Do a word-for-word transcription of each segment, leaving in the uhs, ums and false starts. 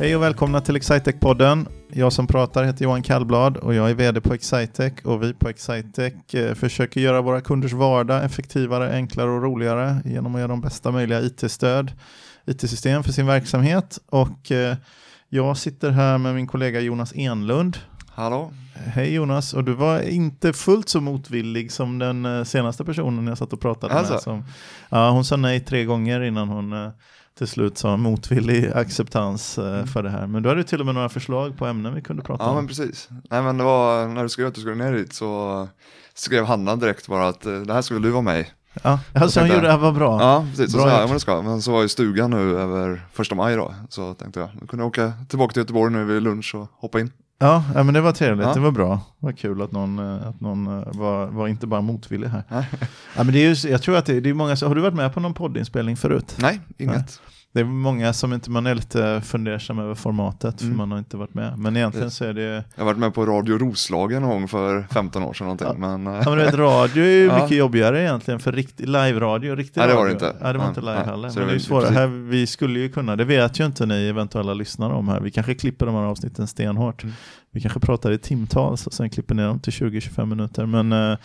Hej och välkomna till Excitec-podden. Jag som pratar heter Johan Kallblad och jag är vd på Excitec. Och vi på Excitec försöker göra våra kunders vardag effektivare, enklare och roligare genom att göra de bästa möjliga it-stöd, it-system för sin verksamhet. Och jag sitter här med min kollega Jonas Enlund. Hallå. Hej Jonas, och du var inte fullt så motvillig som den senaste personen jag satt och pratade alltså. med. Som, ja, hon sa nej tre gånger innan hon till slut sa motvillig acceptans mm. för det här. Men då hade du till och med några förslag på ämnen vi kunde prata ja, om. Ja men precis. Nej men det var när du skrev att du skulle ner dit så skrev Hanna direkt bara att det här skulle du vara med i. Ja, alltså han gjorde det här var bra. Ja, precis. Bra så, ja, men, det ska. men så var ju stugan nu över första maj då. Så tänkte jag, nu kunde jag åka tillbaka till Göteborg nu vid lunch och hoppa in. Ja, men det var trevligt. Ja. Det var bra. Det var kul att någon, att någon var, var inte bara motvillig här. Nej. Ja, men det är ju, jag tror att det, det är många... Har du varit med på någon poddinspelning förut? Nej, inget. Nej. Det är många som inte... Man är lite fundersam över formatet mm. för man har inte varit med. Men egentligen det, så är det... Jag har varit med på Radio Roslagen någon gång för femton år sedan någonting. Ja, men, ja, men vet, radio är ju ja. mycket jobbigare egentligen för rikt, live-radio. Riktig nej, det var det inte. Ja, det var inte live heller. Men det är ju svårare. Här, vi skulle ju kunna... Det vet ju inte ni eventuella lyssnare om här. Vi kanske klipper de här avsnitten stenhårt. Mm. Vi kanske pratar i timtals och sen klipper ner dem till tjugo till tjugofem minuter. Men... Eh,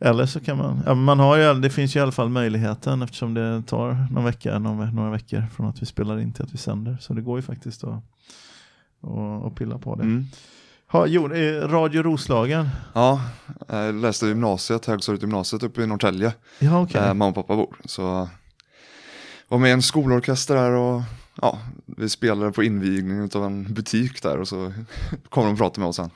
eller så kan man, ja, man har ju, det finns ju i alla fall möjligheten eftersom det tar någon vecka, någon, några veckor från att vi spelar in till att vi sänder. Så det går ju faktiskt att, att, att pilla på det. Mm. Ha, jo, Radio Roslagen. Ja, jag läste gymnasiet, högstadiet gymnasiet uppe i Norrtälje. Ja, okej. Okay. Mamma och pappa bor. Så var med en skolorkester där och ja, vi spelade på invigningen av en butik där och så kom de och pratade med oss sen.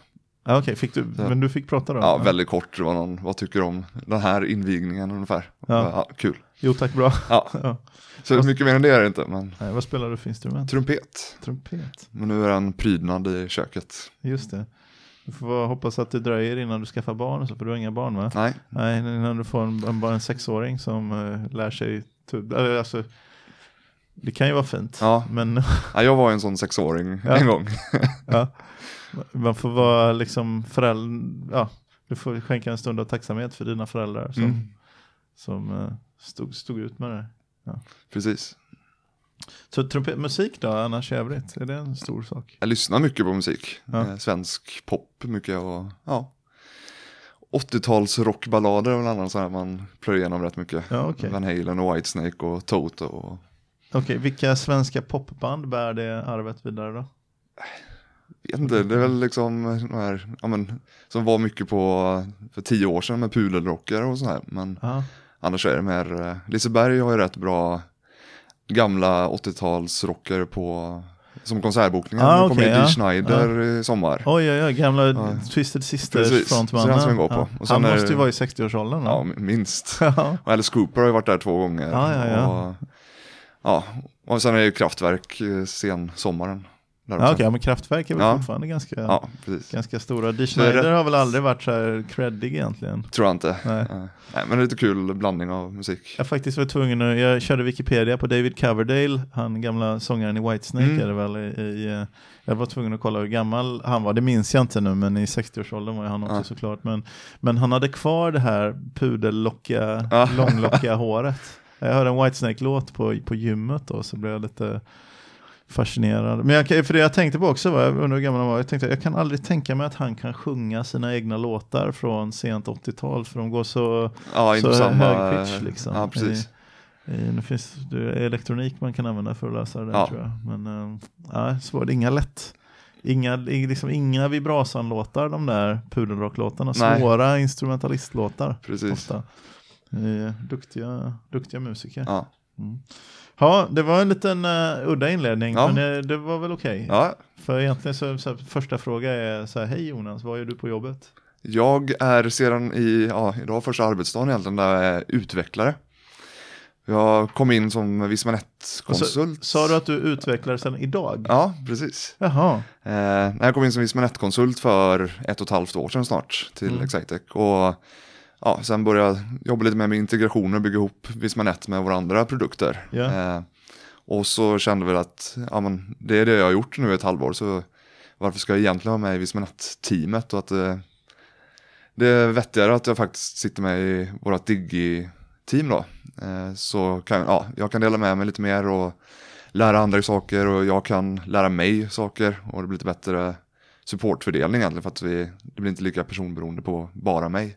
Ja, okej, fick du, men du fick prata då? Ja, väldigt kort. Det var någon, vad tycker du om den här invigningen ungefär? Ja. Ja, kul. Jo, tack, bra. Ja. Ja. Så vad, mycket mer än det är det inte. Men... Nej, vad spelar du för instrument? Trumpet. Trumpet. Men nu är den prydnad i köket. Just det. Du får hoppas att det dröjer innan du skaffar barn, så för du har inga barn va? Nej. Nej, innan du får en, en, bara en sexåring som uh, lär sig... T- alltså... Det kan ju vara fint. Ja. Men... ja, jag var en sån sexåring ja. en gång. Ja. Man får vara liksom föräldrar, ja, du får skänka en stund av tacksamhet för dina föräldrar som, mm. som stod, stod ut med det. Ja. Precis. Så trumpet, musik då, annars övrigt, är det en stor sak? Jag lyssnar mycket på musik. Ja. Svensk pop mycket och ja. åttio-tals rockballader och annat så här man plöjer igenom rätt mycket. Ja, okay. Van Halen och Whitesnake och Toto och... Okej, okay, vilka svenska popband bär det arvet vidare då? Jag vet inte, det är väl liksom de här, ja, men, som var mycket på för tio år sedan med pudelrockare och sådär. Men Aha. annars är det mer, Liseberg har ju rätt bra gamla åttio-talsrockare på, som konsertbokningar. Ah, okay, kommer ja. Eddie Schneider ja. i sommar. Oj, oj, oj, gamla ja. Twisted Sisters frontmannen. Han, ja. han måste ju vara i sextio-årsåldern. Ja, minst. ja. Och Alice Cooper har ju varit där två gånger. Ja, ja, ja. Och, ja, och sen är ju Kraftwerk sen sommaren. Ja, okej, okay, men Kraftwerk är väl ja. fortfarande ganska, ja, ganska stora. Dee Schneider det... har väl aldrig varit så här creddig egentligen. Tror jag inte. Nej. Nej, men det är lite kul blandning av musik. Jag faktiskt var tvungen att, jag körde Wikipedia på David Coverdale, han gamla sångaren i Whitesnake mm. är det väl i, i, jag var tvungen att kolla hur gammal han var, det minns jag inte nu, men i sextio-årsåldern var han också ja. såklart. Men, men han hade kvar det här pudellockiga, ja. långlockiga håret. Jag hörde en Whitesnake-låt på, på gymmet då, så blev jag lite... fascinerad. Men jag, för det jag tänkte på också var, jag undrar hur gammal han var, jag tänkte jag kan aldrig tänka mig att han kan sjunga sina egna låtar från sent åttio-tal för de går så, ja, så samma, hög pitch liksom. Ja, precis. I, i, det finns det elektronik man kan använda för att lösa det ja. tror jag. Men äh, så var det inga lätt. Inga, liksom, inga vibrasan-låtar, de där pudelrock-låtarna. Svåra instrumentalistlåtar. Precis. Ofta. E, duktiga, duktiga musiker. Ja. Mm. Ja, det var en liten uh, udda inledning, ja. men det, det var väl okej. Okay. Ja. För egentligen så, så här, första fråga är så här, hej Jonas, vad gör du på jobbet? Jag är sedan i, ja, idag första arbetsdagen egentligen, där jag är utvecklare. Jag kom in som Visma Net-konsult. Sa du att du utvecklar sedan idag? Ja, precis. Jaha. Eh, jag kom in som Visma Net-konsult för ett och ett halvt år sedan snart till mm. Excitec och... Ja, sen började jag jobba lite mer med integration och bygga ihop Visma Net med våra andra produkter. Yeah. Eh, och så kände vi att ja, men det är det jag har gjort nu i ett halvår. Så varför ska jag egentligen vara med i Visma Net-teamet? Och att eh, det är vettigare att jag faktiskt sitter med i vårt Digi-team då. Eh, så kan, ja, jag kan dela med mig lite mer och lära andra saker och jag kan lära mig saker, och det blir lite bättre supportfördelning egentligen, för att vi, det blir inte lika personberoende på bara mig.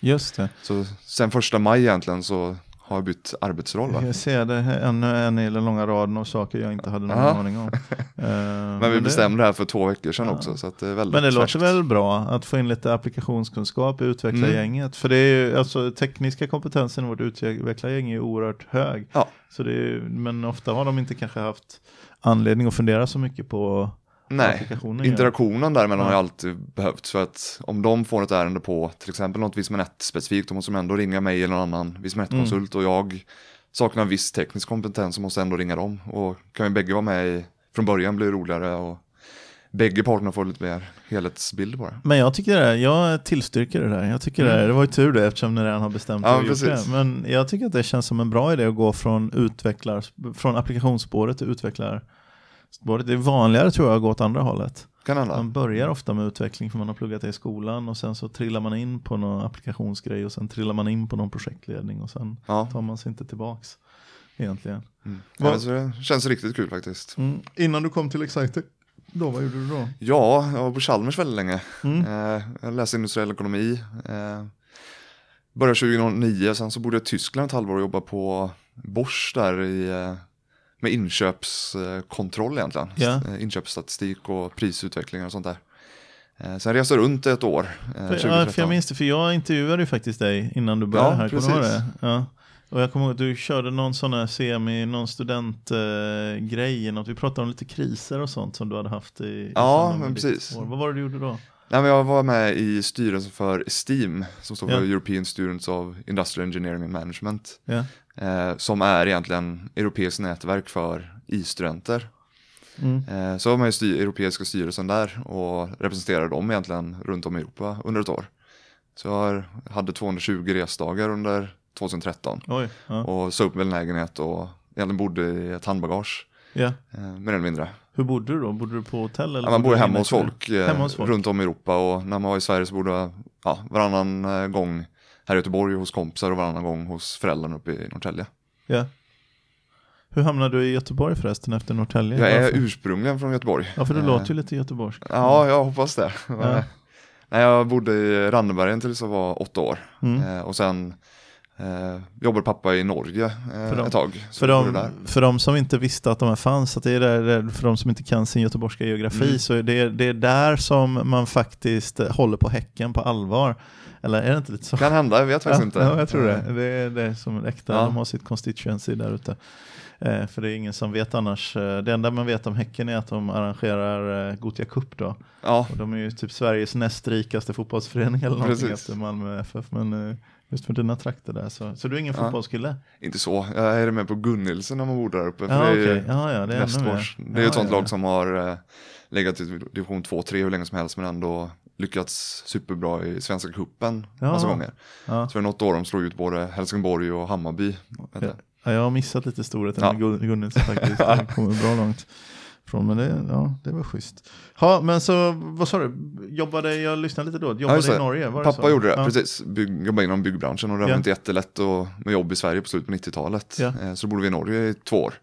Just det. Så sen första maj egentligen så har jag bytt arbetsroll. Va? Jag ser det här, ännu en i den långa raden av saker jag inte hade någon Aha. aning om. Men vi men bestämde det här för två veckor sedan ja. också. Så att det är väldigt men det låter väl bra att få in lite applikationskunskap och utveckla mm. gänget. För det är ju, alltså tekniska kompetensen i vårt utvecklargäng är ju oerhört hög. Ja. Så det är, men ofta har de inte kanske haft anledning att fundera så mycket på. Nej, interaktionen där mellan ja. har alltid behövts, för att om de får ett ärende på till exempel något Visma ett-specifikt, då måste de ändå ringa mig eller någon annan Visma ett-konsult mm. och jag saknar viss teknisk kompetens och måste ändå ringa dem, och kan ju bägge vara med i, från början blir det roligare och bägge parterna får lite mer helhetsbild bara. Men jag tycker det, jag tillstyrker det där. Jag tycker mm. det, det var ju tur det eftersom ni redan har bestämt ja, det. Men jag tycker att det känns som en bra idé att gå från, utvecklar, från applikationsspåret till utvecklar. Det är vanligare tror jag att gå åt andra hållet. Kan alla. Man börjar ofta med utveckling för man har pluggat det i skolan, och sen så trillar man in på någon applikationsgrej, och sen trillar man in på någon projektledning, och sen ja. tar man sig inte tillbaks egentligen. Mm. Ja, alltså, det känns riktigt kul faktiskt. Mm. Innan du kom till Excitec, då vad gjorde du då? Ja, jag var på Chalmers väldigt länge. Mm. Eh, jag läste industriell ekonomi. Eh, började tjugohundranio, sen så bodde jag i Tyskland ett halvår och jobbade på Bosch där i... Eh, med inköpskontroll egentligen. Yeah. Inköpsstatistik och prisutveckling och sånt där. Sen reser runt ett år. För, ja, för jag minns det, för jag intervjuade ju faktiskt dig innan du började ja, här. Precis. Det? Ja. Och jag kommer ihåg att du körde någon sån här semi, någon studentgrej. Eh, vi pratade om lite kriser och sånt som du hade haft i, i ja, men precis. År. Vad var det du gjorde då? Nej, men jag var med i styrelsen för STEAM, som står för yeah. European Students of Industrial Engineering and Management. Yeah. Eh, som är egentligen europeiskt nätverk för i-studenter. Mm. Eh, så var man i styr- europeiska styrelsen där och representerade dem egentligen runt om i Europa under ett år. Så jag hade tvåhundratjugo resdagar under tjugotretton. Oj, ja. Och så upp med en lägenhet och egentligen bodde i ett handbagage. Yeah. Eh, mer eller mindre. Hur bodde du då? Bodde du på hotell? Eller ja, man bodde hemma hos folk, eh, hemma hos folk runt om i Europa, och när man var i Sverige så bodde jag ja, varannan eh, gång här i Göteborg hos kompisar och varannan gång hos föräldrarna uppe i Norrtälje. Ja. Hur hamnade du i Göteborg förresten efter Norrtälje? Jag är ursprungligen från Göteborg. Ja, för du eh. låter ju lite göteborgsk. Ja, jag hoppas det. Ja. Nej, jag bodde i Rannebergen tills jag var åtta år. Mm. Eh, och sen eh, jobbade pappa i Norge eh, för dem, ett tag. För de, för de som inte visste att de här fanns, att det är där, för de som inte kan sin göteborgska geografi, mm. så är det, det är där som man faktiskt håller på häcken på allvar. Eller är det inte lite så? Kan hända, jag vet faktiskt ja, inte. Ja, jag tror det. Det är det som äkta. Ja. De har sitt constituency där ute. Eh, för det är ingen som vet annars. Det enda man vet om häcken är att de arrangerar eh, Gothia Cup då. Ja. Och de är ju typ Sveriges näst rikaste fotbollsförening eller någonting. Precis. Efter Malmö F F. Men eh, just för dina trakter där. Så, så du är ingen ja. fotbollskille? Inte så. Jag är med på Gunnilsen när man bor där uppe. För ja, det är ju okay. ja, ja, det är Västfors. Det är ju ja, ett sånt ja, lag ja. som har eh, legat i division två tre hur länge som helst, men ändå lyckats superbra i svenska cupen ja. massa gånger. Ja. Så för något år de slog ut både Helsingborg och Hammarby. Ja, jag har missat lite storheten ja. med Gunnilsen faktiskt. Det kommer bra långt från, men det, ja, det var schysst. Ja, men så, vad sa du? Jobbade, jag lyssnade lite då. Jobbade ja, i Norge, var Pappa det så? gjorde det, ja. precis. Bygg, jobbade inom byggbranschen, och det var ja. inte jättelätt och, med jobb i Sverige på slutet på nittiotalet. Ja. Så bodde vi i Norge i två år.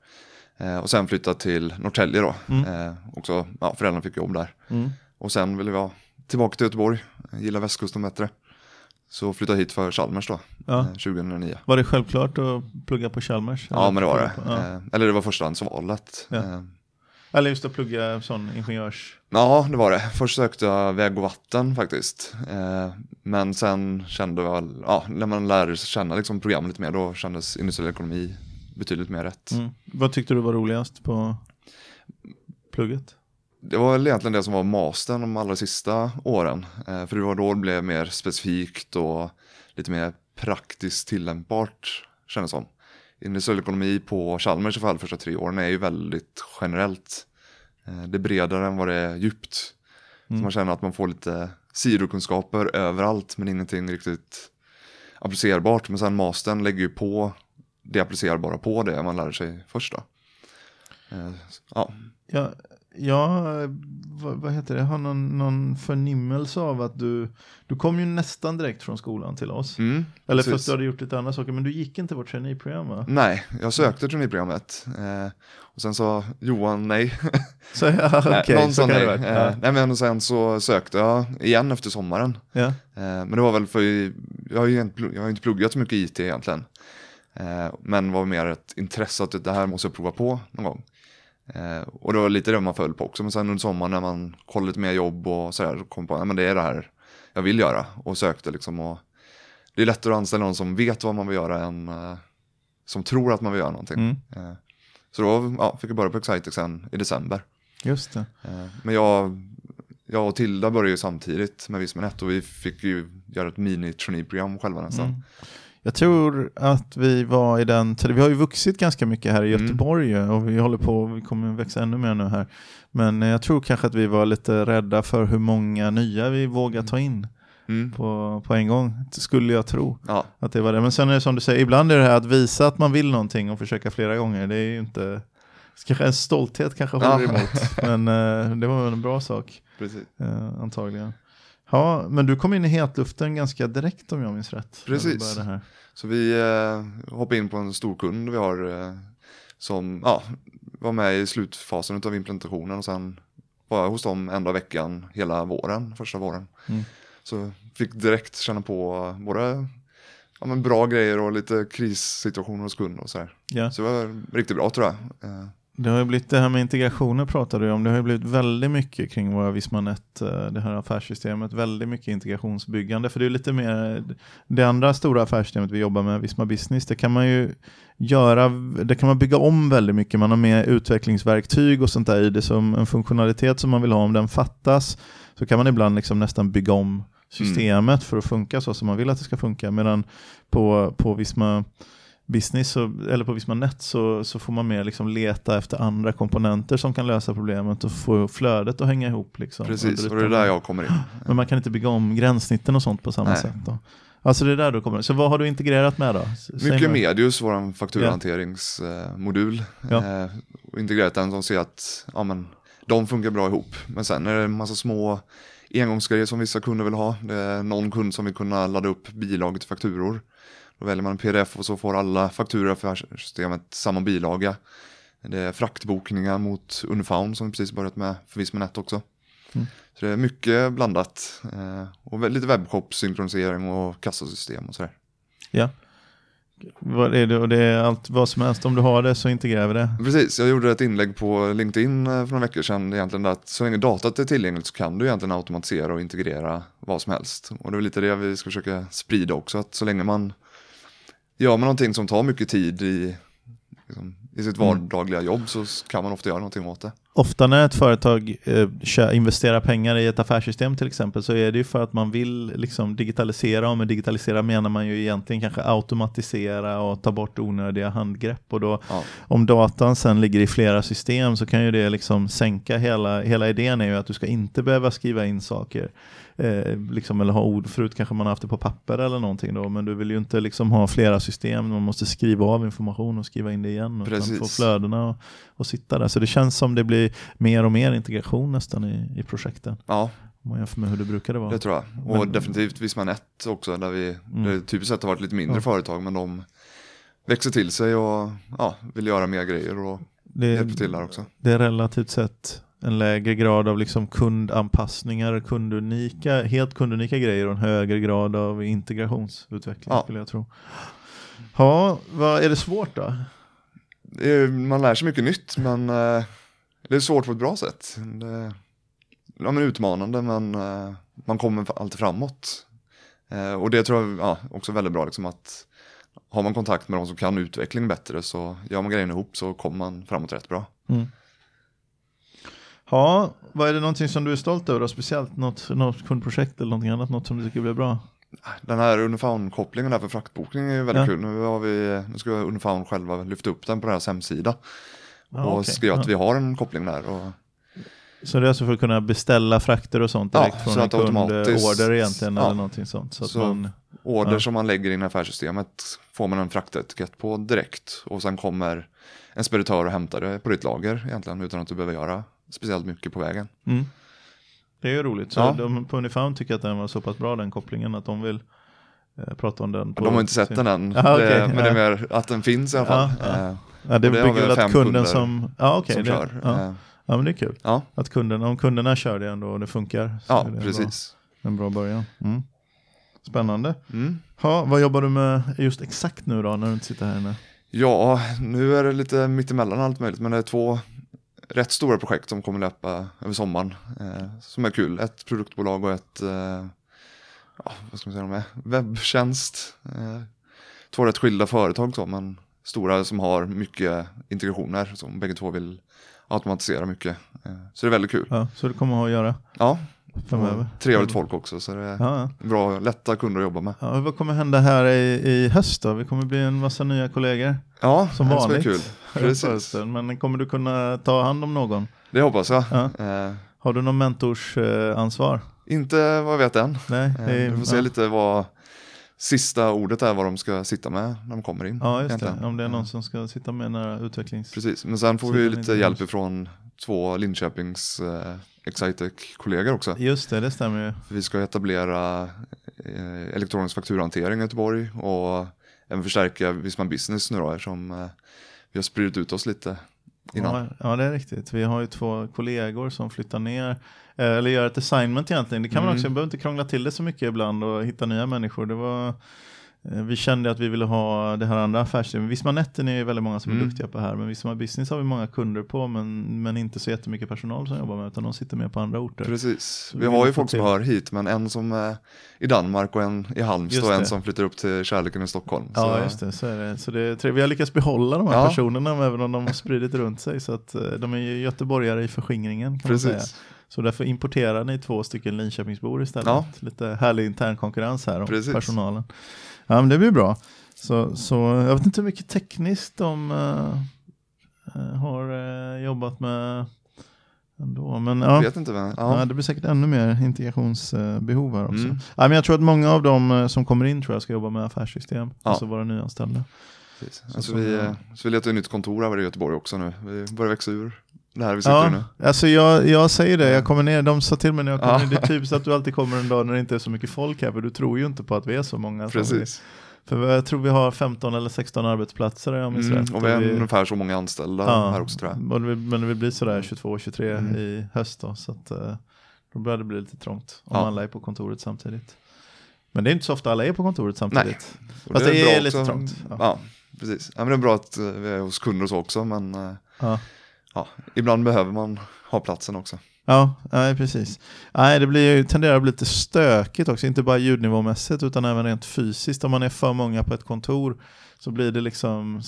Och sen flyttade till Norrtälje då. Mm. Också, ja, föräldrarna fick jobb där. Mm. Och sen ville vi ha tillbaka till Göteborg. Jag gillar västkusten bättre. Så flyttade hit för Chalmers då, ja. tjugohundranio. Var det självklart att plugga på Chalmers? Ja, men det var det. Ja. Eller det var förstahandsvalet. Ja. Eller just att plugga sån ingenjörs... Ja, det var det. Först sökte jag väg och vatten faktiskt. Men sen kände jag... Ja, när man lärde sig känna liksom program lite mer, då kändes industriell ekonomi betydligt mer rätt. Mm. Vad tyckte du var roligast på plugget? Det var väl egentligen det som var mastern de allra sista åren. Eh, för det var då det blev mer specifikt och lite mer praktiskt tillämpbart, kändes som. Industriell ekonomi på Chalmers i alla första tre åren är ju väldigt generellt. Eh, det är bredare än vad det är djupt. Mm. Så man känner att man får lite sidokunskaper överallt, men ingenting riktigt applicerbart. Men sen mastern lägger ju på det applicerbara på det man lär sig först då. Eh, ja. Ja. Ja, vad, vad heter det? Jag har någon, någon förnimmelse av att du... Du kom ju nästan direkt från skolan till oss. Mm, Eller precis. Först du hade gjort lite andra saker, men du gick inte vårt traineeprogram, va? Nej, jag sökte traineeprogrammet. Eh, och sen sa Johan nej. Så, ja, okay, nej, någon så sa nej. Eh, ja. nej men och sen så sökte jag igen efter sommaren. Ja. Eh, men det var väl för... Jag har ju inte, jag har inte pluggat så mycket I T egentligen. Eh, men var mer ett intresse att det här måste jag prova på någon gång. Eh, och det var lite det man föll på också. Men sen under sommaren när man kollade lite mer jobb och sådär, så kom på att det är det här jag vill göra. Och sökte liksom. Och det är lättare att anställa någon som vet vad man vill göra än eh, som tror att man vill göra någonting. Mm. Eh, så då ja, fick jag börja på Excitec sen i december. Just det. Eh, men jag, jag och Tilda började ju samtidigt med Visma Net. Och vi fick ju göra ett mini-traineeprogram själva nästan. Mm. Jag tror att vi var i den... Vi har ju vuxit ganska mycket här i Göteborg. Mm. Och vi håller på... Vi kommer växa ännu mer nu här. Men jag tror kanske att vi var lite rädda för hur många nya vi vågar ta in. Mm. På, på en gång. Skulle jag tro. Ja. Att det var det. Men sen är det som du säger. Ibland är det här att visa att man vill någonting och försöka flera gånger. Det är ju inte... Kanske en stolthet kanske håller ja. emot. Men eh, det var väl en bra sak. Precis. Eh, antagligen. Ja, men du kom in i hetluften ganska direkt om jag minns rätt. Precis. Det här. Så vi eh, hoppade in på en stor kund vi har eh, som ja, var med i slutfasen av implementationen och sen var jag hos dem enda veckan hela våren, första våren. Mm. Så fick direkt känna på både ja, men bra grejer och lite krissituationer hos kunder och sådär. Yeah. Så det var riktigt bra tror jag. Eh, Det har ju blivit, det här med integrationer pratade du om, det har ju blivit väldigt mycket kring våra Visma Net, det här affärssystemet, väldigt mycket integrationsbyggande, för det är lite mer det andra stora affärssystemet vi jobbar med, Visma Business, det kan man ju göra, det kan man bygga om väldigt mycket, man har med utvecklingsverktyg och sånt där i det som en funktionalitet som man vill ha, om den fattas så kan man ibland liksom nästan bygga om systemet mm. för att funka så som man vill att det ska funka, medan på, på Visma Business så, eller på Visma Net så, så får man mer liksom leta efter andra komponenter som kan lösa problemet och få flödet att hänga ihop. Liksom. Precis, och det är där jag kommer in. Men man kan inte bygga om gränssnitten och sånt på samma Nej. sätt. Då. Alltså det är där du kommer in. Så vad har du integrerat med då? Säg mycket mig. Medius, vår fakturhanteringsmodul. Ja. Eh, och integrerat den som ser att ja, men, de funkar bra ihop. Men sen är det en massa små engångsgrejer som vissa kunder vill ha. Det är någon kund som vill kunna ladda upp bilaget till fakturor. Då väljer man en P D F och så får alla fakturor för systemet samma bilaga. Det är fraktbokningar mot Unifarm som vi precis börjat med för Visma Net också. Mm. Så det är mycket blandat. Och lite webbshop, synkronisering och kassasystem och sådär. Ja. Vad är det? Och det är allt vad som helst. Om du har det så integrerar vi det. Precis. Jag gjorde ett inlägg på LinkedIn för några veckor sedan egentligen att så länge datat är tillgängligt så kan du egentligen automatisera och integrera vad som helst. Och det är lite det vi ska försöka sprida också. Att så länge man gör man någonting som tar mycket tid i, liksom, i sitt vardagliga jobb så kan man ofta göra någonting åt det. Ofta när ett företag eh, investerar pengar i ett affärssystem till exempel så är det ju för att man vill liksom, digitalisera, och med digitalisera menar man ju egentligen kanske automatisera och ta bort onödiga handgrepp. Och då, ja. Om datan sen ligger i flera system så kan ju det liksom sänka hela, hela idén är ju att du ska inte behöva skriva in saker. Eh, liksom, eller ha ord, förut kanske man har haft det på papper eller någonting då, men du vill ju inte liksom ha flera system, man måste skriva av information och skriva in det igen och få flödena och, och sitta där, så det känns som det blir mer och mer integration nästan i, i projekten, ja. Om man jämför med hur det brukade vara, det tror jag, och men, definitivt Visma Net också där vi mm. det typiskt sett har varit lite mindre ja. företag, men de växer till sig och ja, vill göra mer grejer och det, hjälper till där också. Det är relativt sett en lägre grad av liksom kundanpassningar, kundunika, helt kundunika grejer och en högre grad av integrationsutveckling ja. skulle jag tro. Ja, vad är det svårt då? Det är, man lär sig mycket nytt, men eh, det är svårt på ett bra sätt. Det, ja, men utmanande, men eh, man kommer alltid framåt. Eh, och det tror jag ja, också är väldigt bra liksom, att har man kontakt med de som kan utveckling bättre så gör man grejerna ihop så kommer man framåt rätt bra. Mm. Ja, vad är det någonting som du är stolt över? Speciellt något, något kundprojekt eller någonting annat, något som du tycker blir bra? Den här Unifarm-kopplingen där för fraktbokning är ju väldigt ja. kul. Nu, har vi, nu ska Unifarm själva lyfta upp den på deras hemsida ja, och okay. skriva att ja. vi har en koppling där. Och... Så det är alltså för att kunna beställa frakter och sånt direkt ja, från så en kund-order egentligen ja. eller någonting sånt. Så, att så man, order ja. som man lägger in i affärssystemet får man en fraktetikett på direkt och sen kommer en speditör och hämtar det på ditt lager egentligen utan att du behöver göra speciellt mycket på vägen. Mm. Det är ju roligt. Så ja. de, på Unifarm tycker jag att den var så pass bra, den kopplingen, att de vill eh, prata om den. På de har inte sett sin... den än. Ah, okay. det, men ja. det är mer att den finns i alla fall. Ja, ja. Eh, ja, det bygger väl att kunden som, ja, okay, som det, kör. Ja. Eh. ja, men det är kul. Ja. Att kunden, om kunderna kör det ändå och det funkar. Så ja, är det precis. Bra, en bra början. Mm. Spännande. Mm. Ha, vad jobbar du med just exakt nu då när du inte sitter här inne? Ja, nu är det lite mittemellan allt möjligt, men det är två rätt stora projekt som kommer löpa över sommaren eh, som är kul. Ett produktbolag och ett eh, ja, vad ska man säga de är? Webbtjänst. Eh, två rätt skilda företag så, men stora som har mycket integrationer som bägge två vill automatisera mycket. Eh, så det är väldigt kul. Ja, så det kommer ha att göra? Ja. Trevligt folk också, så det är ja. bra, lätta kunder att jobba med. Ja, vad kommer hända här i, i höst då? Vi kommer bli en massa nya kollegor. Ja, som vanligt. Det är kul. Men kommer du kunna ta hand om någon? Det hoppas jag. Ja. Eh. Har du någon mentorsansvar? Inte vad jag vet än. Nej, det är, eh, vi får se ja. lite vad sista ordet är, vad de ska sitta med när de kommer in. Ja, just det. Om det är någon som ska sitta med när utvecklings... Precis, men sen får sitta vi lite hjälp ifrån två Linköpings... Eh, Excitec-kollegor också. Just det, det stämmer ju. Vi ska etablera eh, elektronisk fakturhantering i Göteborg och även förstärka Visma Business nu då, som eh, vi har spridit ut oss lite innan. Ja, ja, det är riktigt. Vi har ju två kollegor som flyttar ner, eh, eller gör ett assignment egentligen. Det kan mm. man också, jag behöver inte krångla till det så mycket ibland och hitta nya människor. Det var... Vi kände att vi ville ha det här andra affärsdelen. Visma Netten är ju väldigt många som är mm. duktiga på här. Men Visma Business har vi många kunder på. Men, men inte så jättemycket personal som jobbar med. Utan de sitter med på andra orter. Precis. Vi, vi har ju folk till. Som hör hit. Men en som är i Danmark och en i Halmstad. Och en som flyttar upp till kärleken i Stockholm. Så. Ja, just det. Så är det. Så det är tre... Vi har lyckats behålla de här ja. personerna. Även om de har spridit runt sig. Så att de är ju göteborgare i förskingringen, kan Precis. man säga. Så därför importerar ni två stycken Linköpingsbor istället. Ja. Lite härlig intern konkurrens här om Precis. personalen. Ja, men det blir bra. Så, så jag vet inte hur mycket tekniskt de äh, har äh, jobbat med ändå. Men, ja, jag vet inte vem. Ja. Ja, det blir säkert ännu mer integrationsbehov här också. Mm. Ja, men jag tror att många av dem som kommer in tror jag ska jobba med affärssystem. Ja. Alltså våra nyanställda. Precis. Så, alltså, så, vi, så vi letar ju nytt kontor här i Göteborg också nu. Vi börjar växa ur. Här vi ja, nu. Alltså jag, jag säger det, jag kommer ner, de sa till mig när jag kommer ja. ner, det är typiskt att du alltid kommer en dag när det inte är så mycket folk här, för du tror ju inte på att vi är så många. Precis. Vi, för jag tror vi har femton eller sexton arbetsplatser, jag minns mm, rätt. Och vi är ungefär så många anställda ja, här också tror jag. Vi, men vi blir sådär tjugotvå tjugotre mm. i höst då, så att då börjar det bli lite trångt om ja. alla är på kontoret samtidigt. Men det är inte så ofta alla är på kontoret samtidigt. Nej. Fast det, det är, är lite trångt. Ja, ja precis. Ja, men det är bra att vi är hos kunder och så också, men... Ja. Ja, ibland behöver man ha platsen också. Ja, nej, precis. Nej, det blir ju, tenderar att bli lite stökigt också. Inte bara ljudnivåmässigt utan även rent fysiskt. Om man är för många på ett kontor så blir det liksom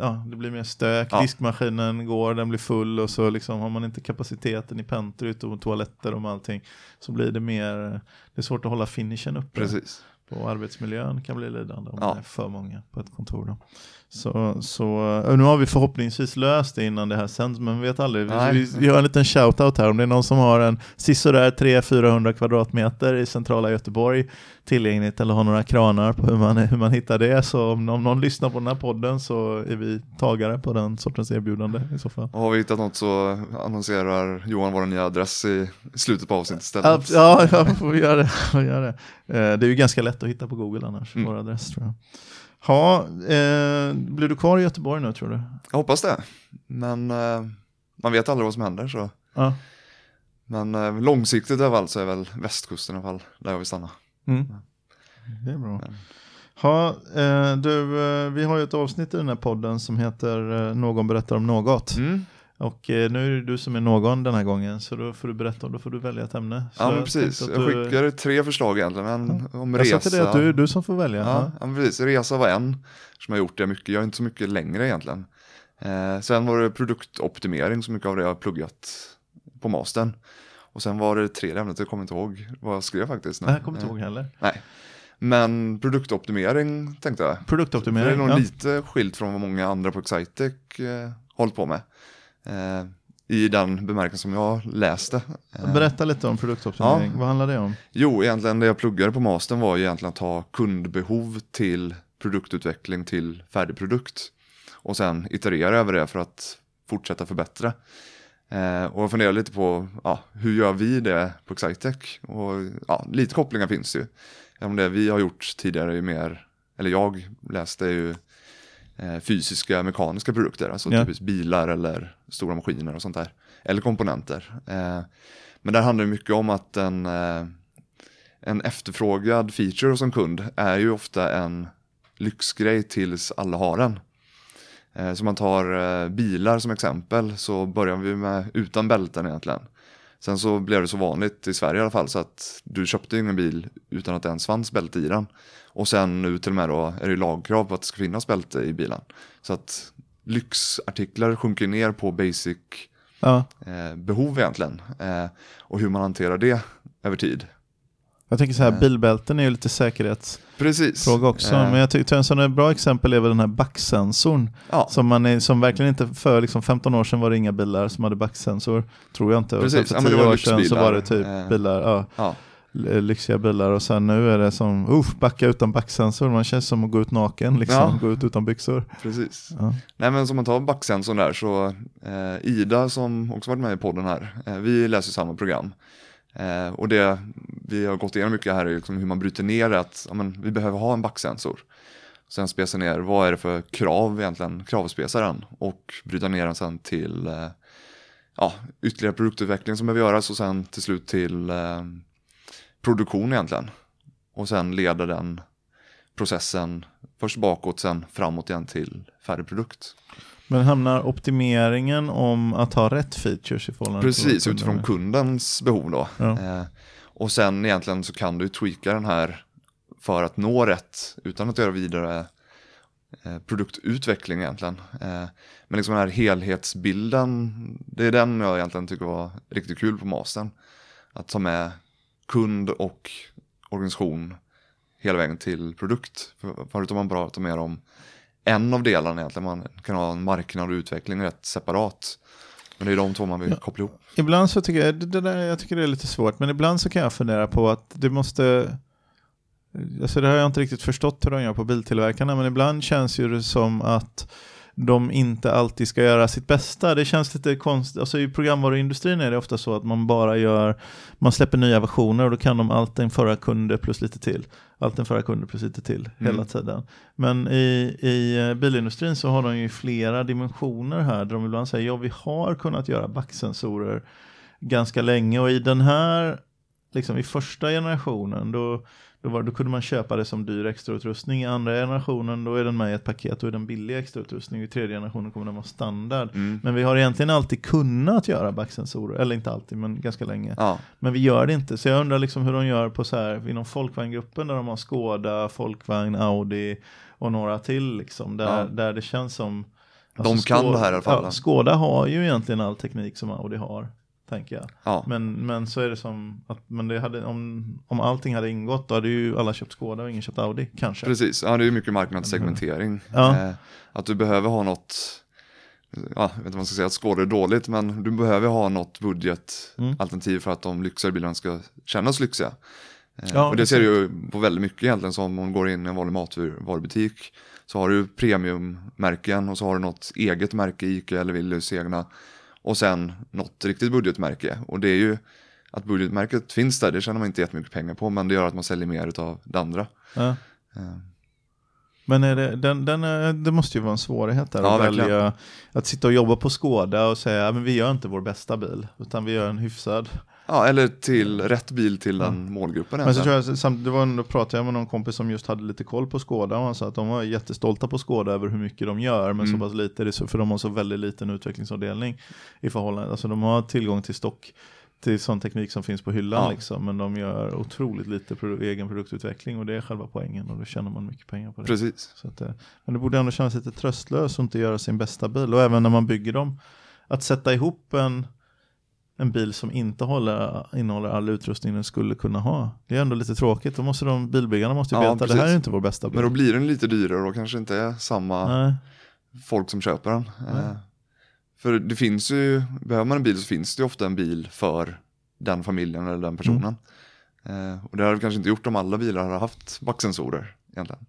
ja, det blir mer stök. Ja. Diskmaskinen går, den blir full och så liksom har man inte kapaciteten i pentryt och toaletter och allting så blir det mer, det är svårt att hålla finishen uppe. Precis. Och arbetsmiljön kan bli lidande om ja. det är för många på ett kontor då. Så, så nu har vi förhoppningsvis löst det innan det här sänds, men vi vet aldrig. Vi, vi gör en liten shoutout här. Om det är någon som har en sisådär tre till fyrahundra kvadratmeter i centrala Göteborg tillgängligt eller har några kranar på hur man, hur man hittar det. Så om, om någon lyssnar på den här podden så är vi tagare på den sortens erbjudande i så fall. Och har vi hittat något så annonserar Johan vår nya adress i slutet på avsnittet istället. Ja, ja, får vi göra det. Får vi göra det. Det är ju ganska lätt att hitta på Google annars, mm. vår adress tror jag. Ja, eh, blir du kvar i Göteborg nu tror du? Jag hoppas det, men eh, man vet aldrig vad som händer så. Ja. Men eh, långsiktigt är väl, så är väl västkusten i alla fall där jag vill stanna. Mm. Ja. Det är bra. Men. Ja, eh, du, eh, vi har ju ett avsnitt i den här podden som heter eh, Någon berättar om något. Mm. Och eh, nu är det du som är någon den här gången. Så då får du berätta om, då får du välja ett ämne. Så ja, men precis. Jag, jag skickade du... tre förslag egentligen. Men ja. om jag resa... Jag sa till dig att du är du som får välja. Ja, ja. Men precis. Resa var en som har gjort det mycket. Jag är inte så mycket längre egentligen. Eh, sen var det produktoptimering. Så mycket av det jag har pluggat på mastern. Och sen var det tre ämnet. Jag kommer inte ihåg vad jag skrev faktiskt. Nu. Nej, jag kommer inte ihåg heller. Nej. Men produktoptimering tänkte jag. Produktoptimering, det är nog ja. lite skilt från vad många andra på Excitec eh, hållit på med. Eh, i den bemärkelsen som jag läste. Eh. Berätta lite om produktoptimering. Ja. Vad handlar det om? Jo, egentligen det jag pluggade på mastern var ju egentligen att ta kundbehov till produktutveckling till färdig produkt. Och sen iterera över det för att fortsätta förbättra. Eh, och jag funderar lite på ja, hur gör vi det på Excitec? Och ja, lite kopplingar finns ju. Även det vi har gjort tidigare är ju mer, eller jag läste ju eh, fysiska mekaniska produkter. Alltså ja. typiskt bilar eller stora maskiner och sånt där. Eller komponenter. Eh, men där handlar det mycket om att en, eh, en efterfrågad feature som kund är ju ofta en lyxgrej tills alla har den. Så man tar bilar som exempel, så börjar vi med utan bälten egentligen. Sen så blev det så vanligt i Sverige i alla fall, så att du köpte ingen bil utan att det ens fanns bälte i den. Och sen nu till och med då är det lagkrav på att det ska finnas bälte i bilen. Så att lyxartiklar sjunker ner på basic ja. behov egentligen. Och hur man hanterar det över tid. Jag tänker så här, bilbälten är ju lite säkerhetsfråga också. Eh. Men jag tycker en sån här bra exempel är väl den här backsensorn. Ja. Som, man är, som verkligen inte för liksom femton år sedan var det inga bilar som hade backsensor. Tror jag inte. Och precis. För tio ja, men det var år sedan så var det typ eh. bilar. Ja. Ja. Lyxiga bilar. Och sen nu är det som uff, backa utan backsensor. Man känns som att gå ut naken. Liksom. Ja. Gå ut utan byxor. Precis. Ja. Nej, men som man tar backsensorn där så eh, Ida som också varit med i podden här. Eh, vi läser samma program. Eh, och det vi har gått igenom mycket här är liksom hur man bryter ner att ja, men, vi behöver ha en backsensor. Sen spesar ner vad är det för krav egentligen, kravspesaren, och bryta ner den sen till eh, ja, ytterligare produktutveckling som behöver göras och sen till slut till eh, produktion egentligen. Och sen leder den processen först bakåt sen framåt igen till färdig produkt. Men hamnar optimeringen om att ha rätt features i förhållande precis, till... Precis, utifrån kundens behov då. Ja. Eh, och sen egentligen så kan du tweaka den här för att nå rätt utan att göra vidare eh, produktutveckling egentligen. Eh, men liksom den här helhetsbilden, det är den jag egentligen tycker var riktigt kul på mastern. Att ta med kund och organisation hela vägen till produkt. För, förut har man pratat mer om en av delarna egentligen. Man kan ha en marknad och utveckling rätt separat. Men det är de två man vill koppla ihop. Ibland så tycker jag, det där, jag tycker det är lite svårt. Men ibland så kan jag fundera på att du måste... Alltså det har jag inte riktigt förstått hur de gör på biltillverkarna. Men ibland känns det som att de inte alltid ska göra sitt bästa. Det känns lite konstigt. Alltså i programvaruindustrin är det ofta så att man bara gör... Man släpper nya versioner och då kan de allt den förra kunder plus lite till. Allt den förra kunder plus lite till hela mm. tiden. Men i, i bilindustrin så har de ju flera dimensioner här. Där de ibland säger ja, vi har kunnat göra backsensorer ganska länge. Och i den här, liksom i första generationen då... Då, var, då kunde man köpa det som dyr extrautrustning. I andra generationen då är den med i ett paket och är den billig extrautrustning. I tredje generationen kommer den vara standard. Mm. Men vi har egentligen alltid kunnat göra backsensorer. Eller inte alltid, men ganska länge. Ja. Men vi gör det inte. Så jag undrar liksom hur de gör på så här, inom Folkvagngruppen där de har Skoda, Folkvagn, Audi och några till. Liksom, där, ja. där det känns som... Alltså, de kan Skoda, det här i alla fall. Ja, Skoda har ju egentligen all teknik som Audi har. Tänker jag. Ja. Men, men så är det som att men det hade, om, om allting hade ingått då hade ju alla köpt Skoda och ingen köpt Audi kanske. Precis, ja, det är ju mycket marknadssegmentering. Ja. Eh, att du behöver ha något, ja, jag vet inte vad man ska säga att Skoda är dåligt, men du behöver ha något budgetalternativ mm. för att de lyxade bilarna ska kännas lyxiga. Eh, ja, och det ser ju på väldigt mycket egentligen som om man går in i en vanlig matvarubutik så har du premiummärken och så har du något eget märke, Ica eller Willys egna. Och sen något riktigt budgetmärke. Och det är ju att budgetmärket finns där. Det tjänar man inte jättemycket pengar på. Men det gör att man säljer mer av det andra. Ja. Mm. Men är det, den, den är, det måste ju vara en svårighet där. Ja, att, välja, att sitta och jobba på Skoda och säga men vi gör inte vår bästa bil. Utan vi gör en hyfsad. Ja, eller till rätt bil till den mm. målgruppen. Men så tror jag, samt, det var en, då pratade jag med någon kompis som just hade lite koll på Skoda. Och han sa att de var jättestolta på Skoda över hur mycket de gör. Men mm. så pass lite, det, för de har så väldigt liten utvecklingsavdelning i förhållande. Alltså de har tillgång till stock, till sån teknik som finns på hyllan. Ja. Liksom, men de gör otroligt lite produ- egen produktutveckling. Och det är själva poängen. Och då tjänar man mycket pengar på det. Precis. Så att, men det borde ändå kännas lite tröstlöst att inte göra sin bästa bil. Och även när man bygger dem. Att sätta ihop en... En bil som inte håller, innehåller all utrustning den skulle kunna ha. Det är ändå lite tråkigt. Då måste de, bilbyggarna måste ju ja, veta att det här är inte vår bästa bil. Men då blir den lite dyrare och kanske inte är samma Nej. folk som köper den. Eh, för det finns ju, behöver man en bil så finns det ju ofta en bil för den familjen eller den personen. Mm. Eh, och det hade vi kanske inte gjort om alla bilar hade haft backsensorer egentligen.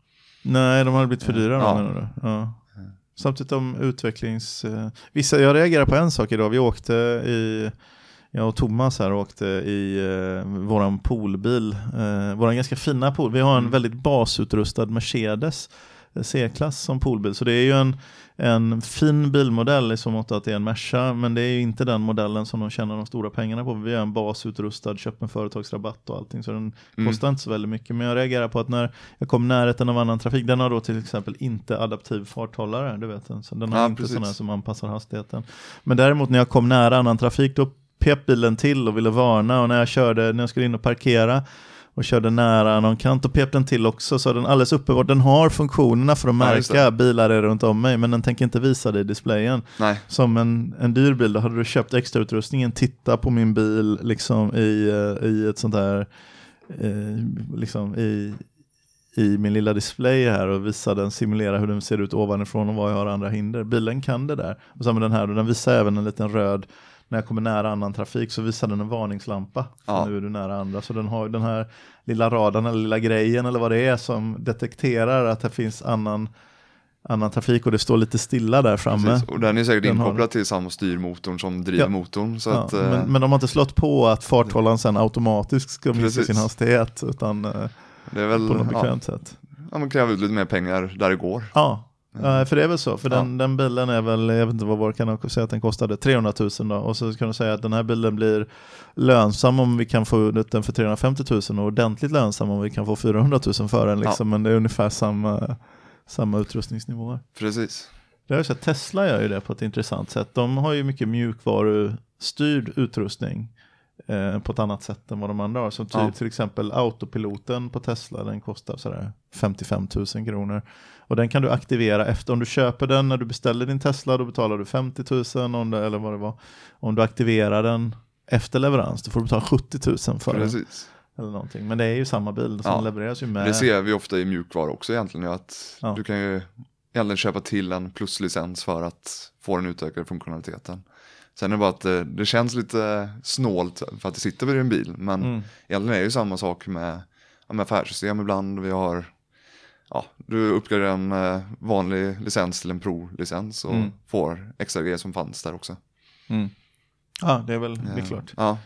Nej, de hade blivit för dyra. Eh, ja. Då, ja. Samtidigt om utvecklings... Vissa, jag reagerar på en sak idag. Vi åkte i... Jag och Tomas här åkte i eh, våran poolbil. Eh, våran ganska fina pool. Vi har en väldigt basutrustad Mercedes C-klass som poolbil. Så det är ju en, en fin bilmodell i så mått att det är en Merca. Men det är ju inte den modellen som de tjänar de stora pengarna på. Vi har en basutrustad, köpt en företagsrabatt och allting. Så den mm. kostar inte så väldigt mycket. Men jag reagerar på att när jag kom närheten av annan trafik. Den har då till exempel inte adaptiv farthållare. Du vet, så den har ja, inte sådana som anpassar hastigheten. Men däremot när jag kom nära annan trafik då pep bilen till och ville varna, och när jag körde, när jag skulle in och parkera och körde nära någon kant och pep den till också, så den alldeles uppenbart, den har funktionerna för att märka ja, bilar runt om mig, men den tänker inte visa det i displayen. Nej. Som en, en dyr bil, då hade du köpt extra utrustningen, titta på min bil liksom i, i ett sånt här eh, liksom i i min lilla display här och visa den, simulera hur den ser ut ovanifrån och vad jag har andra hinder. Bilen kan det där. Och så med den här, och den visar även en liten röd. När jag kommer nära annan trafik så visar den en varningslampa. Ja. Nu är du nära andra. Så den har den här lilla radarn eller lilla grejen eller vad det är som detekterar att det finns annan, annan trafik. Och det står lite stilla där framme. Precis. Och den är säkert den inkopplad har... till samma styrmotorn som driver ja. motorn. Så ja. att, men, eh... men de har inte slått på att farthållaren sen automatiskt ska minska sin hastighet. Utan det är väl, på något bekvämt ja. sätt. Ja, man kräver ut lite mer pengar där det går. Ja. Ja, för det är väl så, för ja. den, den bilen är väl, jag vet inte vad var, kan jag säga att den kostade trehundratusen då, och så kan du säga att den här bilen blir lönsam om vi kan få ut den för trehundrafemtiotusen och ordentligt lönsam om vi kan få fyrahundratusen för den liksom, ja. men det är ungefär samma, samma utrustningsnivåer. Precis. Det har jag sett, Tesla gör ju det på ett intressant sätt. De har ju mycket mjukvarustyrd utrustning eh, på ett annat sätt än vad de andra har, som ty- ja. till exempel autopiloten på Tesla, den kostar sådär femtiofemtusen kronor. Och den kan du aktivera efter, om du köper den när du beställer din Tesla, då betalar du femtiotusen om det, eller vad det var. Om du aktiverar den efter leverans, då får du betala sjuttiotusen för Precis. den. Eller någonting. Men det är ju samma bil som ja. levereras ju med. Det ser vi ofta i mjukvara också egentligen, att ja. du kan ju egentligen köpa till en pluslicens för att få den utökade funktionaliteten. Sen är det bara att det, det känns lite snålt för att det sitter vid en bil, men mm. egentligen är det ju samma sak med, med affärssystem ibland, vi har Ja, du uppgraderar en vanlig licens till en pro-licens och mm. får extra grejer som fanns där också. Mm. Ja, det är väl det är klart. Ja.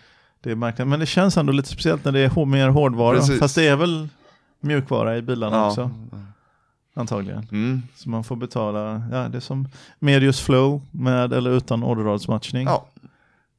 Det är marknaden. Men det känns ändå lite speciellt när det är mer hårdvara. Precis. Fast det är väl mjukvara i bilarna ja. också. Antagligen. Mm. Så man får betala, ja, det är som Medius Flow med eller utan orderradsmatchning. Ja.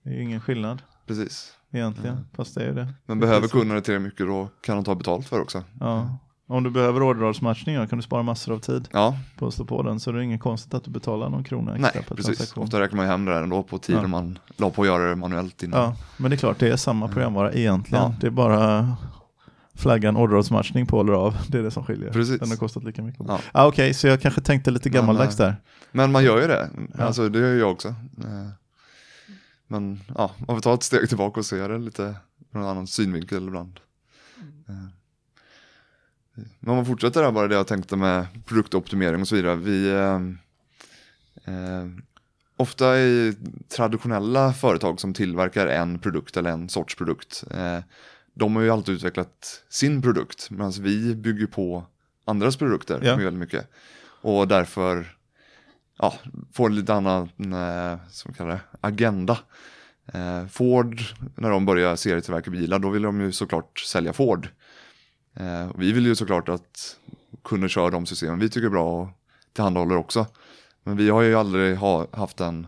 Det är ju ingen skillnad. Precis. Egentligen, mm. fast det är det. Men det behöver kunderna till det mycket, då kan de ta betalt för också. Ja. Om du behöver orderradsmatchningar kan du spara massor av tid ja. på att stå på den. Så det är ingen konstigt att du betalar någon krona extra. Nej, per precis. Transaktion. Ofta räknar man ju hem det där ändå på tiden ja. man la på att göra det manuellt innan. Ja, men det är klart, det är samma programvara egentligen. Ja. Det är bara flaggan orderradsmatchning på eller av. Det är det som skiljer. Precis. Den har kostat lika mycket. Ja. Ah, Okej, okay, så jag kanske tänkte lite gammaldags där. Men man gör ju det. Ja. Alltså, det gör ju jag också. Men ja, man får ta ett steg tillbaka och se det lite från en annan synvinkel ibland. Men om man fortsätter där, bara det jag tänkte med produktoptimering och så vidare. Vi, eh, eh, ofta i traditionella företag som tillverkar en produkt eller en sorts produkt. Eh, de har ju alltid utvecklat sin produkt. Medan vi bygger på andras produkter ja. väldigt mycket. Och därför ja, får lite annan eh, som kallar det, agenda. Eh, Ford, när de börjar serietillverka bilar, då vill de ju såklart sälja Ford. Och vi vill ju såklart att kunder kör de systemen vi tycker är bra och tillhandahåller också. Men vi har ju aldrig ha, haft en,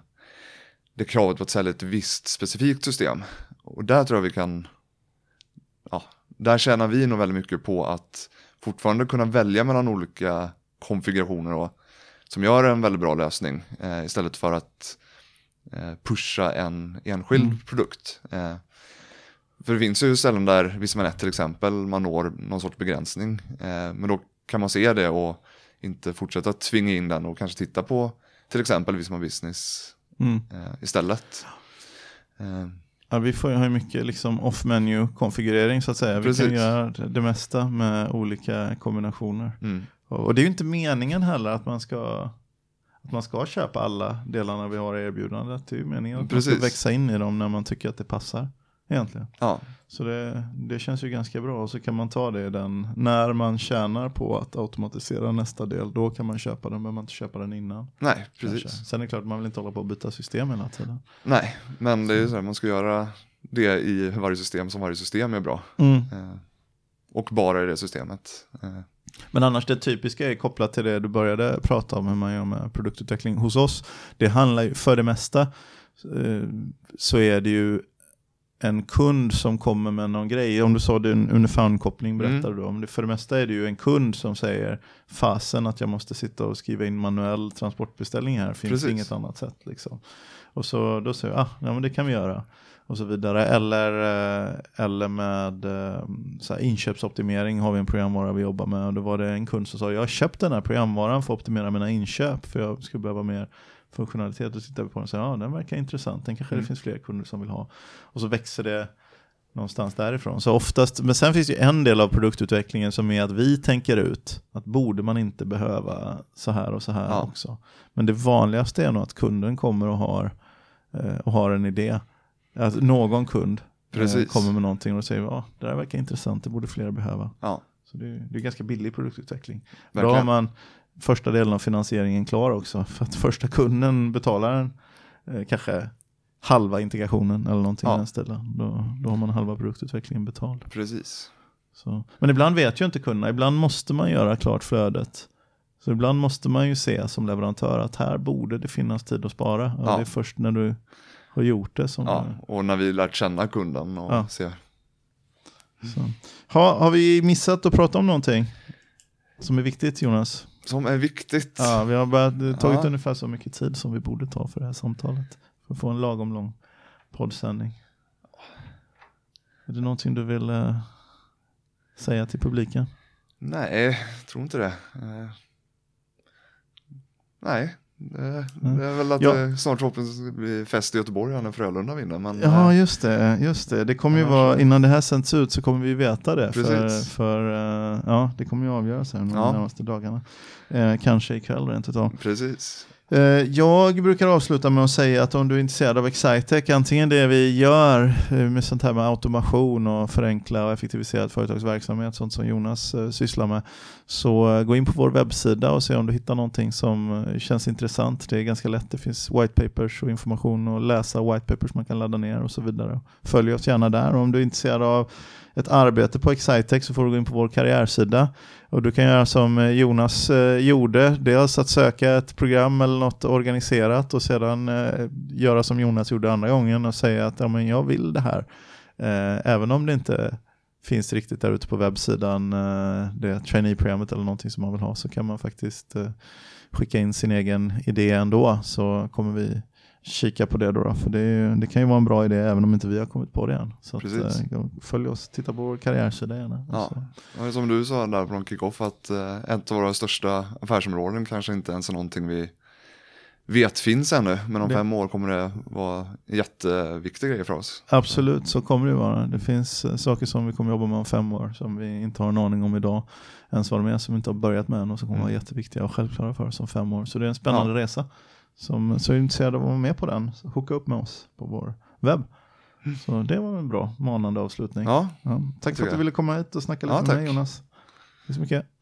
det kravet på att sälja ett visst specifikt system. Och där tror jag vi kan... Ja, där tjänar vi nog väldigt mycket på att fortfarande kunna välja mellan olika konfigurationer och, som gör en väldigt bra lösning. Eh, istället för att eh, pusha en enskild mm. produkt. Eh, För det finns ju ställen där, Visma Nät till exempel, man når någon sorts begränsning. Eh, men då kan man se det och inte fortsätta tvinga in den och kanske titta på till exempel Visma Business mm. eh, istället. Eh. Ja, vi får ju ha mycket liksom off-menu-konfigurering så att säga. Precis. Vi kan göra det mesta med olika kombinationer. Mm. Och det är ju inte meningen heller att man ska... man ska köpa alla delarna vi har i erbjudandet. Det är ju meningen att man ska växa in i dem när man tycker att det passar. egentligen. Ja. Så det, det känns ju ganska bra. Och så kan man ta det den, när man tjänar på att automatisera nästa del. Då kan man köpa den, men man inte köpa den innan. Nej, precis. Kanske. Sen är det klart att man vill inte hålla på att byta system hela tiden. Nej, men det är ju så här, man ska göra det i varje system som varje system är bra. Mm. Eh, och bara i det systemet. Eh. Men annars det typiska är kopplat till det du började prata om, hur man gör med produktutveckling hos oss. Det handlar ju för det mesta eh, så är det ju en kund som kommer med någon grej. Om du sa din Unifarm-koppling berättade mm. du om det. För det mesta är det ju en kund som säger fasen att jag måste sitta och skriva in manuell transportbeställning här. Finns Precis. Inget annat sätt liksom. Och så då säger jag, ah, ja men det kan vi göra. Och så vidare. Eller, eller med så här, inköpsoptimering har vi en programvara vi jobbar med. Och då var det en kund som sa, jag har köpt den här programvaran för att optimera mina inköp. För jag skulle behöva mer funktionalitet. Och tittar vi på den och säger, ja ah, den verkar intressant. Den kanske mm. det finns fler kunder som vill ha. Och så växer det någonstans därifrån. Så oftast, men sen finns det ju en del av produktutvecklingen som är att vi tänker ut att borde man inte behöva så här och så här ja. Också. Men det vanligaste är nog att kunden kommer och har, och har en idé. Att någon kund Precis. Kommer med någonting och säger ja, det där verkar intressant, det borde fler behöva. Ja. Så det är, det är ganska billig produktutveckling. Verkligen. Då har man första delen av finansieringen klar också. För att första kunden betalar eh, kanske halva integrationen eller någonting ja. I den ställen. Då, då har man halva produktutvecklingen betald. Precis. Så. Men ibland vet ju inte kunderna. Ibland måste man göra klart flödet. Så ibland måste man ju se som leverantör att här borde det finnas tid att spara. Ja. Det är först när du har gjort det som ja, och när vi lärt känna kunden och ja. Se. Så. Ha, har vi missat att prata om någonting som är viktigt, Jonas? Som är viktigt? Ja, vi har bara tagit ja. Ungefär så mycket tid som vi borde ta för det här samtalet. För att få en lagom lång poddsändning. Är det någonting du vill eh, säga till publiken? Nej, jag tror inte det. Eh. Nej. Det, det är väl att ja. Det snart förhoppningsvis blir fest i Göteborg när Frölunda vinner. Men, ja, just det, just det. Det kommer ju vara, innan det här sänds ut så kommer vi veta det. För, för ja, det kommer ju avgöras här de ja. Närmaste dagarna. Eh, kanske ikväll rent utav. Precis. Eh, jag brukar avsluta med att säga att om du är intresserad av Excitec, antingen det vi gör med sånt här med automation och förenkla och effektivisera företagsverksamhet, sånt som Jonas eh, sysslar med, så gå in på vår webbsida och se om du hittar någonting som känns intressant. Det är ganska lätt, det finns whitepapers och information och läsa whitepapers man kan ladda ner och så vidare. Följ oss gärna där. Och om du är intresserad av ett arbete på Excitec så får du gå in på vår karriärsida. Och du kan göra som Jonas gjorde. Dels att söka ett program eller något organiserat och sedan göra som Jonas gjorde andra gången och säga att ja, men jag vill det här. Även om det inte finns riktigt där ute på webbsidan det trainee-programmet eller någonting som man vill ha, så kan man faktiskt skicka in sin egen idé ändå, så kommer vi kika på det då, då för det, ju, det kan ju vara en bra idé även om inte vi har kommit på det än. Så att, eh, följ oss, titta på vår karriärsida gärna. Ja. Och som du sa där på någon kick-off att eh, ett av våra största affärsområden kanske inte ens är någonting vi vet finns ännu, men om det. Fem år kommer det vara jätteviktiga grejer för oss. Absolut, så kommer det vara. Det finns saker som vi kommer jobba med om fem år som vi inte har en aning om idag. Ens vad de är som inte har börjat med än och som kommer mm. vara jätteviktiga och självklara för oss om fem år. Så det är en spännande ja. Resa. Som, så är du intresserad av att vara med på den, så hooka upp med oss på vår webb. Så det var en bra manande avslutning. Ja, ja. Tack för att du ville komma hit och snacka lite ja, med tack. Mig, Jonas. Tack så mycket.